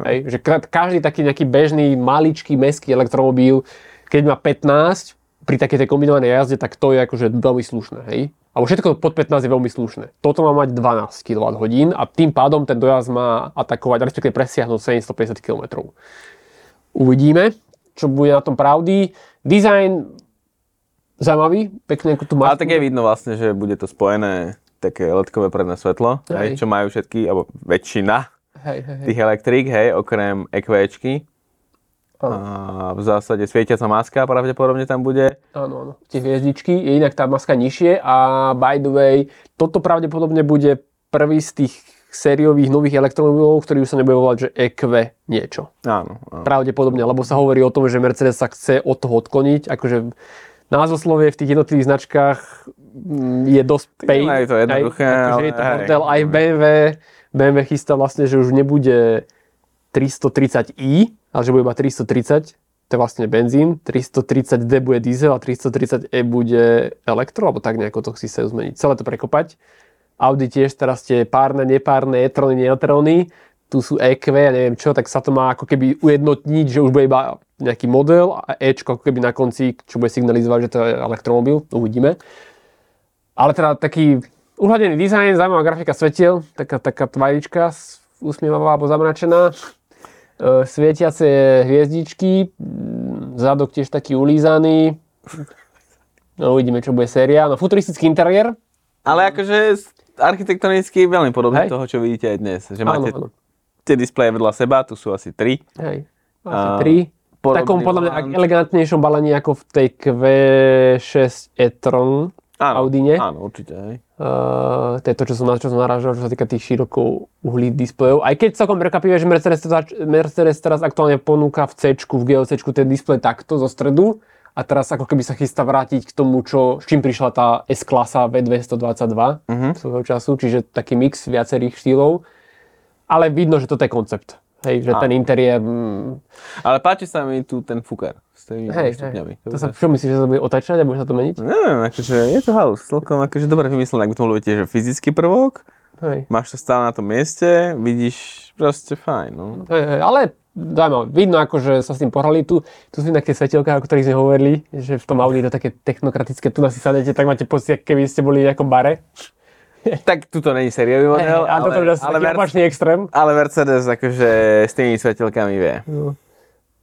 hej, že každý taký nejaký bežný maličký mestský elektromobil, keď má 15 pri takej tej kombinovanej jazde, tak to je akože veľmi slušné, hej. Alebo všetko pod 15 je veľmi slušné. Toto má mať 12 kWh a tým pádom ten dojazd má atakovať, respektíve presiahnuť 750 km. Uvidíme, čo bude na tom pravdy. Design zaujímavý, pekne ako tu má. Ale tak je vidno vlastne, že bude to spojené také letkové predné svetlo, hej, čo majú všetky, alebo väčšina tých elektrík, hej, okrem EQčky. A v zásade svietiaca maska pravdepodobne tam bude. Áno, áno. Tie hviezdičky, je inak tá maska nižšie a by the way, toto pravdepodobne bude prvý z tých sériových nových elektromobilov, ktorý už sa nebude volať, že EQ niečo. Áno, áno. Pravdepodobne, lebo sa hovorí o tom, že Mercedes sa chce od toho odkloniť, akože názvoslovie v tých jednotlivých značkách je dosť pain. Je to jednoduché. Akože je to hotel aj v BMW. BMW chystá vlastne, že už nebude 330i, ale že bude iba 330, to je vlastne benzín, 330D bude diesel a 330E bude elektro, alebo tak nejako to si sa zmeniť. Celé to prekopať. Audi tiež teraz tie párne, nepárne, e-trony, neotróny, tu sú EQ a neviem čo, tak sa to má ako keby ujednotniť, že už bude iba nejaký model a Ečko ako keby na konci, čo bude signalizovať, že to je elektromobil, uvidíme. Ale teda taký uhladený dizajn, zaujímavá grafika svetiel, taká tvarička usmievavá alebo zamračená. Svietiace hviezdičky, zadok tiež taký ulízaný, no uvidíme, čo bude séria, no futuristický interiér. Ale akože architektonicky veľmi podobný toho, čo vidíte aj dnes, že máte tie displeje vedľa seba, tu sú asi 3. Hej, asi 3. V takom podľa mňa elegantnejšom balení ako v tej Q6 e-tron Audine. Áno, určite, hej. To je to, čo som narážal, čo sa týka tých širokouhlých displejov. Aj keď celkom prekvapivé, že Mercedes teraz aktuálne ponúka v C-čku, v GLC-čku ten displej takto zo stredu a teraz ako keby sa chystá vrátiť k tomu, s čím prišla tá S-klasa V222 svojho času, čiže taký mix viacerých štýlov. Ale vidno, že toto je koncept. Hej, že ten interiér... Ale páči sa mi tu ten fúkar s tými stupňami. Čo myslíš, že sa bude otáčať a bude sa to meniť? Neviem, akože je to halus, celkom akože dobre vymyslené, ak by to mohlo byť tiež fyzický prvok, hej. Máš to stále na tom mieste, vidíš proste fajn. No. Hej, ale dajme, vidno akože sa s tým pohrali, tu sú inak tie svetelká, o ktorých sme hovorili, že v tom Audi to také technokratické, tu na si sadete, tak máte pocit, keby ste boli v nejakom bare. Tak tuto není sériový model, ale opačný extrém. Ale Mercedes akože s tými svetelkami vie. No.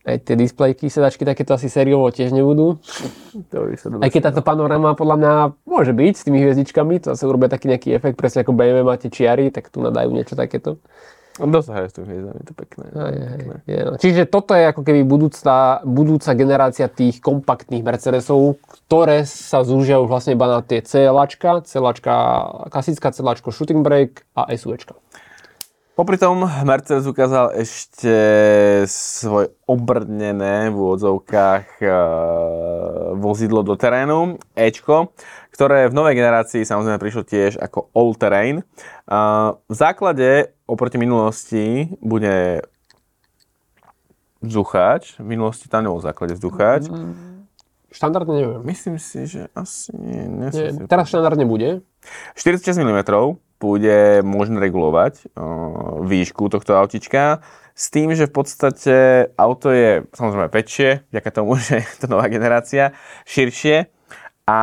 Aj tie displejky, sedačky takéto asi sériovo tiež nebudú. Aj keď táto panorama podľa mňa môže byť s tými hviezdičkami, to asi urobia taký nejaký efekt, presne ako BMW máte čiary, tak tu nadajú niečo takéto. Dosahajú s tými hviezdami, to pekné. Čiže toto je ako keby budúca generácia tých kompaktných Mercedesov, ktoré sa zúžia už vlastne iba na tie CLAčka, klasická CLAčko Shooting Brake a SUVčka. Popri tom Mercedes ukázal ešte svoje obrnené v úvodzovkách vozidlo do terénu, Ečko, ktoré v novej generácii samozrejme prišlo tiež ako all-terrain. V základe oproti minulosti bude vzducháč, v minulosti tam nebol v základe vzducháč. Štandardne neviem. Myslím si, že asi nie. Teraz štandardne bude. 46 mm. bude možné regulovať výšku tohto autička s tým, že v podstate auto je samozrejme väčšie, vďaka tomu, že je to nová generácia, širšie a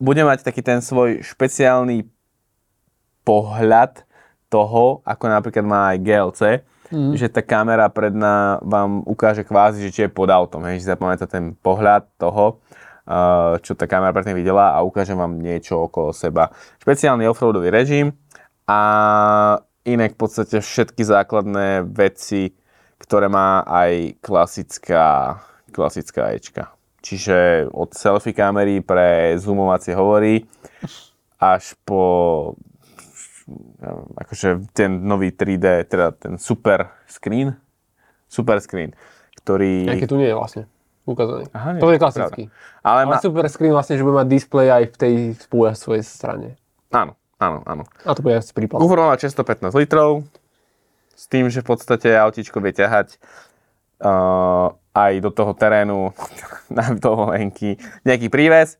bude mať taký ten svoj špeciálny pohľad toho, ako napríklad má aj GLC, že tá kamera predná vám ukáže kvázi, že či je pod autom, hej, že zapamätá ten pohľad toho, čo tá kamera predtým videla a ukážem vám niečo okolo seba. Špeciálny offroadový režim a inak v podstate všetky základné veci, ktoré má aj klasická Ečka. Čiže od selfie kamery pre zoomovacie hovory až po akože ten nový 3D, teda ten super screen, ktorý... Nejaký tu nie je vlastne ukázaný. Aha, to je klasický. Ale super screen vlastne, že bude mať display aj v tej spôj svojej strane. Áno. A to bude aj prípad. Uhorná 615 litrov, s tým, že v podstate autíčko vie ťahať aj do toho terénu na dovolenky nejaký prívez,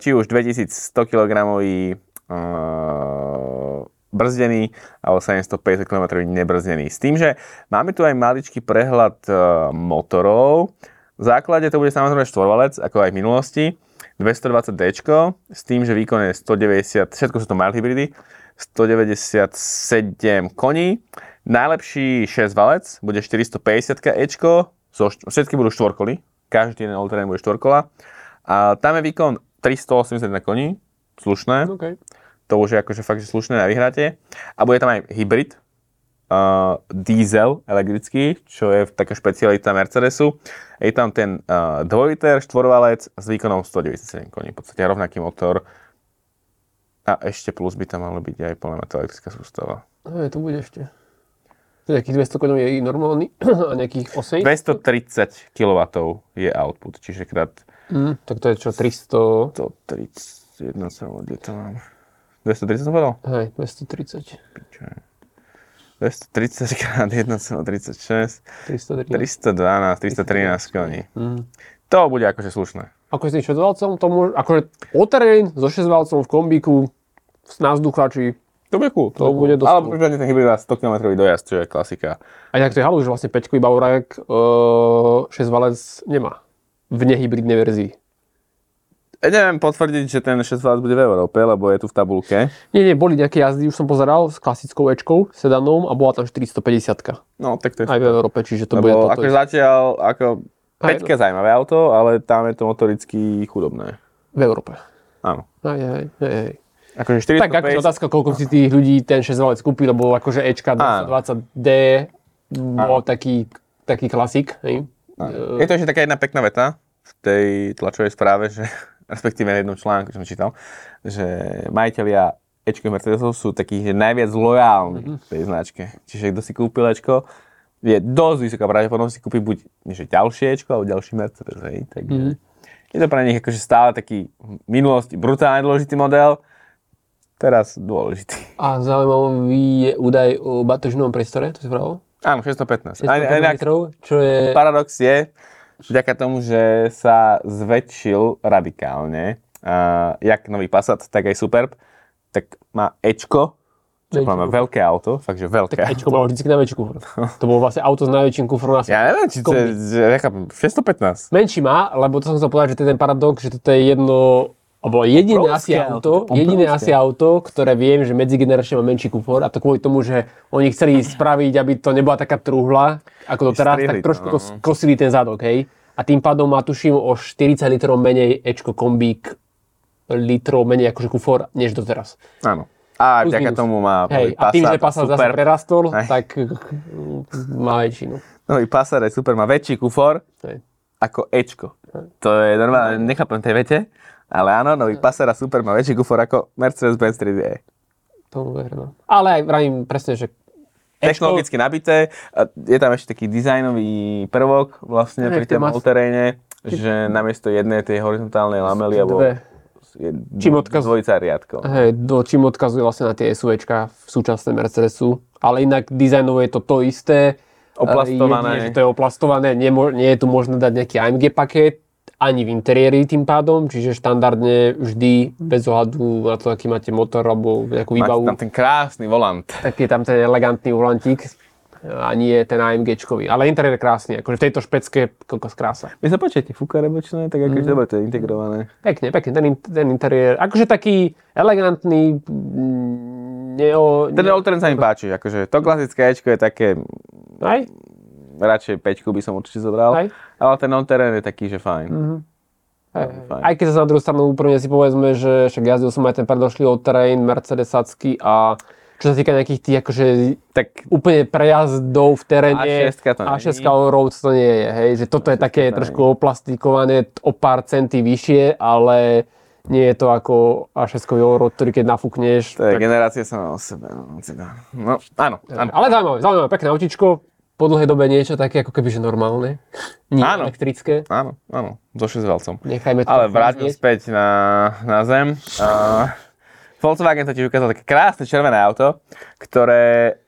či už 2100 kg brzdený alebo 750 km nebrzdený. S tým, že máme tu aj maličký prehľad motorov. V základe to bude samozrejme štvorvalec, ako aj v minulosti. 220Dčko, s tým, že výkon je 190, všetko sú to mild hybridy, 197 koní. Najlepší 6-valec bude 450 Ečko, všetky budú štvorkoly, každý jeden all-terrain bude štvorkola. A tam je výkon 381 koní, slušné. Okay. To už je akože fakt, že slušné na vyhráte. A bude tam aj hybrid, diesel elektrický, čo je taká špecialita Mercedesu. Je tam ten 2-liter štvorvalec s výkonom 197 koní, v podstate rovnaký motor. A ešte plus by tam malo byť aj poľa elektrická sústava. No, to bude ešte. Nejakých 200 koní je normálny a nejakých 8? 230 kW je output, čiže krát... tak to je čo, 300? 131 sa hodne to mám. 230 som povedal? Hej, 230. Piče. 230 krát 1,36. 312, 313 koní. To bude akože slušné. Akože s tým 6-valcom, to môže... Akože all-terrain so 6-valcom v kombíku, na vzduchači. To bude cool. To bude cool. Ale prípadne ten hybrid má 100 km dojazd, čo je klasika. A tak to je halu, že vlastne 5-kový bavorák 6-valec nemá. V nehybridnej verzii. Neviem potvrdiť, že ten 6-valec bude v Európe, lebo je tu v tabulke. Nie, boli nejaké jazdy, už som pozeral, s klasickou Ečkou, sedanom a bola tam 450-ka. No, tak to je. Aj v Európe, čiže to lebo bude toto. Akože zatiaľ, ako 5-ka je zaujímavé auto, ale tam je to motoricky chudobné. V Európe. Áno. Aj. Akože 450... Tak akože otázka, koľko si tých ľudí ten 6-valec kúpi, lebo akože Ečka 220D bol taký klasik. Je to ešte taká jedna pekná veta v tej tlačovej správe, že respektíve na jednom článku, čo som čítal, že majiteľia Ečky Mercedesov sú takí, že najviac lojálni v tej značke. Čiže kto si kúpil Ečko, je dosť vysoká pravdepodobnosť si kúpi buď ďalšie Ečko alebo ďalší Mercedes. Takže je to pre nich akože stále taký v minulosti brutálne dôležitý model, teraz dôležitý. A zaujímavý je údaj o batožnom priestore, to si pravil? Áno, 615. Čo je... Paradox je, vďaka tomu, že sa zväčšil radikálne, jak nový Passat, tak aj Superb, tak má Ečko, čo máme veľké auto, faktže veľké. Tak Ečko malo vždycky najväčší kufr. To bolo vlastne auto s najväčším kufrom na svete. Ja neviem, či to je 615. Menší má, lebo to som chcel povedať, že to je ten paradox, že toto je jedno... Alebo jediné asi auto, ktoré viem, že medzigeneračne má menší kufor a to kvôli tomu, že oni chceli spraviť, aby to nebola taká truhla, ako to teraz, tak trošku to skosili ten zadok, hej. A tým pádom má tuším o 40 litrov menej Ečko kombík litrov menej akože kufor, než doteraz. Áno. A vďaka tomu má Passat, a tým, že Passat zase prerastol, tak má väčšinu. No i Passat je super, má väčší kufor ako Ečko. To je normálne, nechápem tej vete. Ale áno, nový Passat a Super má väčší kufor ako Mercedes-Benz 3DE. To bude hrno. Ale aj vravím presne, že... Technologicky nabité. Je tam ešte taký dizajnový prvok vlastne pri tom all-terraine, že namiesto jednej tej horizontálnej lamely alebo dvojica riadkov. Hej, čím odkazuje vlastne na tie SUVčka v súčasné Mercedesu. Ale inak dizajnovo je to isté. Oplastované. Je to oplastované. Nie je tu možné dať nejaký AMG paket. Ani v interiéri tým pádom, čiže štandardne vždy, bez ohľadu na to, aký máte motor alebo nejakú výbavu. Máte tam ten krásny volant. Tak je tam ten elegantný volantík a nie ten AMG-čkový. Ale interiér je krásny, akože v tejto špecke koľko skrása. My sa počujete, fúkare bočné, tak akože dobre to je integrované. Pekne, ten interiér, akože taký elegantný, ten all-terrain sa mi páči, akože to klasické Ečko je také... Aj? Radšej 5 by som určite zobral, ale ten on-terén je taký, že fajn. Fajn. Aj keď sa na druhú stranu úprimne si povedzme, že však jazdil som aj ten predošlý all-terén mercedesacký a čo sa týka nejakých tých akože tak úplne prejazdov v teréne A6 road to nie je, hej, že toto je také trošku oplastikované o pár centí vyššie, ale nie je to ako A6-kový allroad, ktorý keď nafúkneš. To je generácia sama o sebe. No, áno. Ale zaujímavé, pekné autíčko. Po dlhej dobe niečo také, ako kebyže normálne. Nie elektrické. Áno. So 6-valcom. Nechajme to. Ale vráťme späť na zem. Volkswagen totiž ukázal také krásne červené auto, ktoré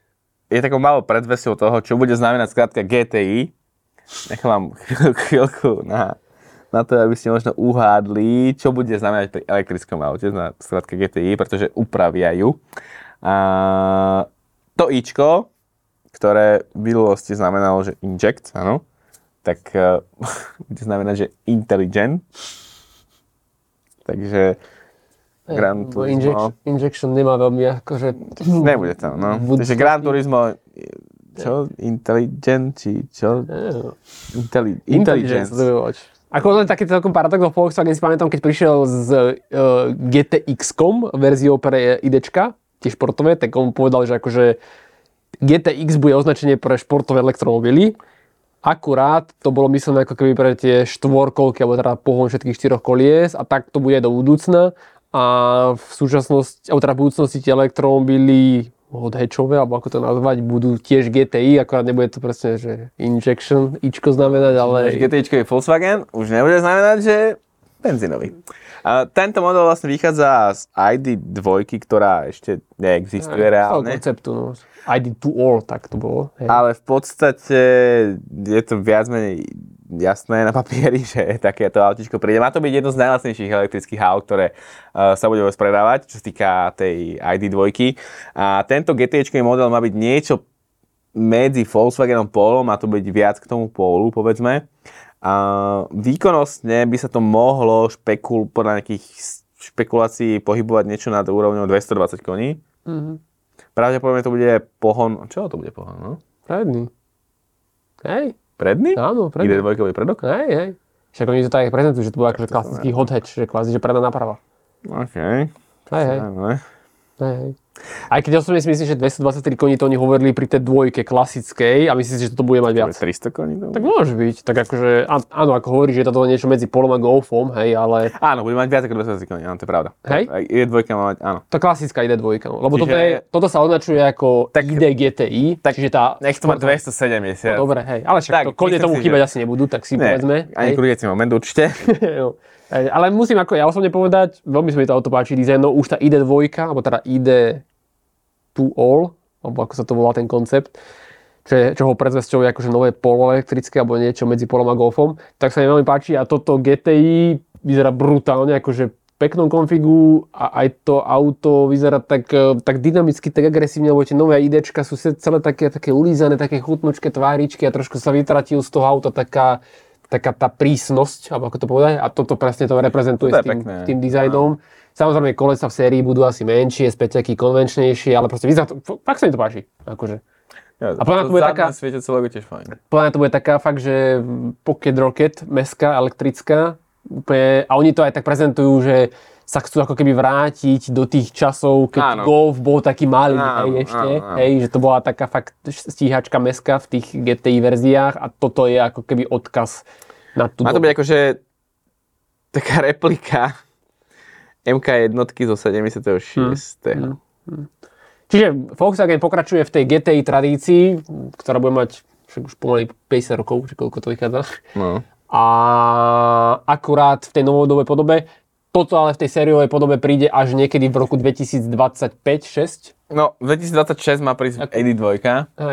je takou malou predvesťou toho, čo bude znamenať skrátka GTI. Nechám vám chvíľku na to, aby ste možno uhádli, čo bude znamenať pri elektrickom aute, na skratke GTI, pretože upravia ju. A to Ičko, ktoré v minulosti znamenalo, že inject, áno, tak bude znamenať, že intelligent. Takže Gran Turismo. Injection nemá veľmi akože... Nebude tam, no. Takže Gran Turismo... Čo? Intelligent? Či čo? Intelligence. Ako len taký celkom paradox, v Volkswagen si pamätám, keď prišiel s GTX-kom verziou pre ID.čka, tie športové, tak on povedal, že akože GTX bude označenie pre športové elektromobily. Akurát to bolo myslené ako keby pre tie štvorkolky, alebo teda pohon všetkých štyroch kolies, a tak to bude do budúcna. A v súčasnosti, alebo teda v budúcnosti tie elektromobily hodhečové, alebo ako to nazvať, budú tiež GTI, akorát nebude to presne, že injection, ičko znamenať, ale... GTIčko je Volkswagen, už nebude znamenať, že benzínový. A tento model vlastne vychádza z ID.2, ktorá ešte neexistuje reálne. Konceptu, no. ID.4, tak to bolo. Hej. Ale v podstate je to viac menej jasné na papieri, že takéto autíčko príde. Má to byť jedno z najlacnejších elektrických aut, ktoré sa bude spredávať, čo sa týka tej ID.2. A tento GT-čkový model má byť niečo medzi Volkswagenom Polom, má to byť viac k tomu Polu, povedzme. A výkonnostne by sa to mohlo podľa nejakých špekulácií pohybovať niečo nad úrovňou 220 koní. Mm-hmm. Pravdepodobne to bude pohon... Čo to bude pohon, no? Predný. Hej. Predný? Áno, predný. Ide dvojkový predok? Hej, hej. Však oni to tak prezentujú, že to bol akože klasický hot hatch, že kvázi, že predná naprava. Okej. Hej, hej. Hej, hej. Aj keď osobne si myslím, že 223 koní to oni hovorili pri tej dvojke klasickej a myslím si, že toto bude mať viac. 300 koní? Tak môže byť. Tak akože, áno, ako hovoríš, že je toto niečo medzi polom a golfom, hej, ale... Áno, bude mať viac ako 223 koní, áno, to je pravda. Hej? ID.2 má mať, áno. To klasická ID.2, lebo čiže... toto sa označuje ako tak, ID GTI, tak, čiže tá... Nech to má 270. Dobre, hej, ale však tak, to kone tomu chýbať asi nebudú, tak si povedzme. Ani krúdiaci moment určite. Ale musím ako ja osobne povedať, veľmi sa mi to auto páči dizajnom, už tá ID.2, alebo teda ID.2, alebo ako sa to volá ten koncept, čo ho predzvesťuje akože nové poloelektrické, alebo niečo medzi polom a golfom, tak sa mi veľmi páči a toto GTI vyzerá brutálne, akože v peknom konfigu a aj to auto vyzerá tak dynamicky, tak agresívne, lebo tie nové IDčka sú celé také ulízané, také chutnočké tváričky a trošku sa vytratil z toho auta taká tá prísnosť, alebo ako to povedať, a toto presne to reprezentuje to s tým dizajnom. No. Samozrejme, kolesa v sérii budú asi menšie, späťaky konvenčnejšie, ale proste vyzerá to, tak sa mi to páči, akože. Ja, a plná to bude taká... Svietece logo tiež fajn. Plná to bude taká fakt, že pocket rocket, mestská, elektrická, úplne, a oni to aj tak prezentujú, že sa chcú ako keby vrátiť do tých časov, keď golf bol taký malý, že to bola taká fakt stíhačka mestská v tých GTI verziách a toto je ako keby odkaz na tú dobu. Má to byť akože taká replika MK1 zo 76. Čiže Volkswagen pokračuje v tej GTI tradícii, ktorá bude mať však už pomaly 50 rokov, či koľko to vychádza. No. A akurát v tej novodobej podobe. Toto ale v tej sériovej podobe príde až niekedy v roku 2025-6. No, 2026 má prísť ID.2,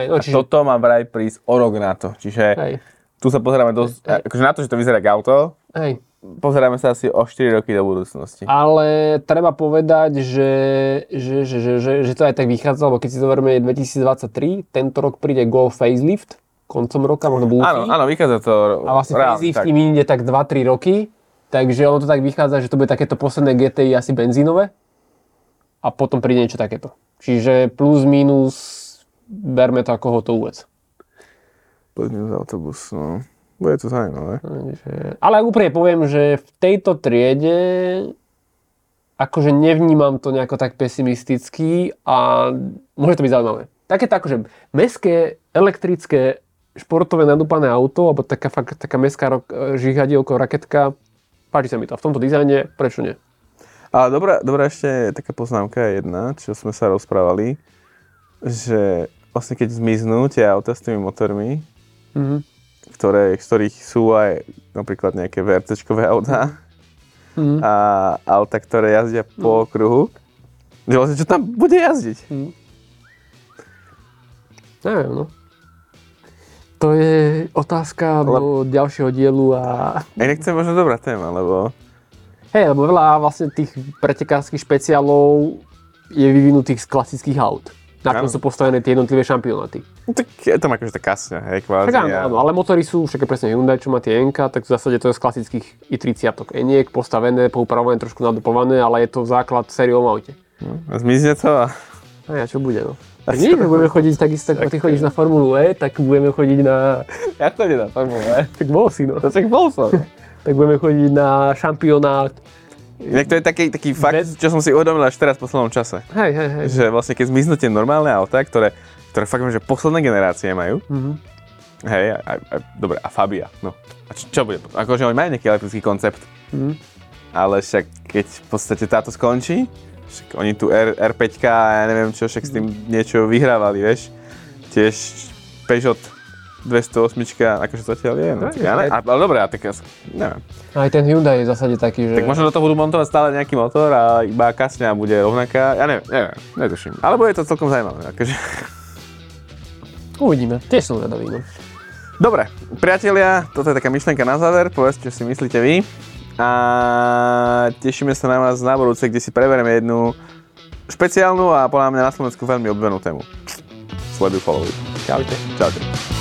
no, čiže... a toto má vraj prísť o rok na to. Čiže tu sa pozeráme dosť, akože na to, že to vyzerá ako auto, pozeráme sa asi o 4 roky do budúcnosti. Ale treba povedať, že to aj tak vychádza, lebo keď si zoberieme 2023, tento rok príde Golf facelift, koncom roka, možno budúci. Áno, vychádza to reálne. A vlastne facelift im ide tak 2-3 roky. Takže ono to tak vychádza, že to bude takéto posledné GTI asi benzínové a potom príde niečo takéto. Čiže plus, minus, berme to ako hotovúvec. Plus, minus autobus, no. Bude to zaujímavé. Ale úprimne poviem, že v tejto triede akože nevnímam to nejako tak pesimisticky a môže to byť zaujímavé. Takéto akože mestské, elektrické, športové nadúpané auto, alebo taká mestská žihadielko, raketka. Páči sa mi to. V tomto dizajne, prečo nie? Ale dobrá ešte taká poznámka jedna, čo sme sa rozprávali, že vlastne keď zmiznú tie auta s tými motormi, z ktorých sú aj napríklad nejaké VRC-čkové autá a auta, ktoré jazdia po okruhu, že vlastne čo tam bude jazdiť? Neviem, no. To je otázka do ďalšieho dielu a... Ja nechcem možno dobrá téma, lebo... Hej, lebo veľa vlastne tých pretekárskych špeciálov je vyvinutých z klasických aut. Na tom sú postavené tie jednotlivé šampionáty. No, tak je tam akože tá kasňa, hej, kvázi. Tak áno, ale motory sú však presne Hyundai, čo má tie N-ka, tak v zásade to je z klasických i30 Enyaq, postavené, poupravované, trošku nadopované, ale je to základ v sériovom aute. No, a zmizne to a... A čo bude, no? Nie, budeme chodiť takisto, ako ty chodíš na Formulu E, tak budeme chodiť na... Ja chodím na Formulu E. Tak bol si, no. Tak bol som. Tak budeme chodiť na šampionát. Inak to je taký fakt, čo som si uvedomil až teraz v poslednom čase. Hej. Že vlastne keď zmiznú tie normálne autá, ktoré fakt že posledné generácie majú. Mm-hmm. Hej, dobre, a Fabia, no. A čo bude? Akože oni majú nejaký elektrický koncept. Mm-hmm. Ale však keď v podstate táto skončí, však oni tu R5 a ja neviem čo, však s tým niečo vyhrávali, vieš. Tiež Peugeot 208, akože zatiaľ je, no. Ale dobre, a tak neviem. Aj ten Hyundai je v zásade taký, že... Tak možno do toho budú montovať stále nejaký motor a iba kasňa bude rovnaká, ja neviem, netuším. Alebo je to celkom zaujímavé, akože. Uvidíme, tiež som zvedavý, no. Dobre, priatelia, toto je taká myšlenka na záver, povedzte, čo si myslíte vy. A tešíme sa na vás na budúce, kde si preberieme jednu špeciálnu a podľa mňa na Slovensku veľmi obľúbenú tému. Sleduj, followuj. Čaute.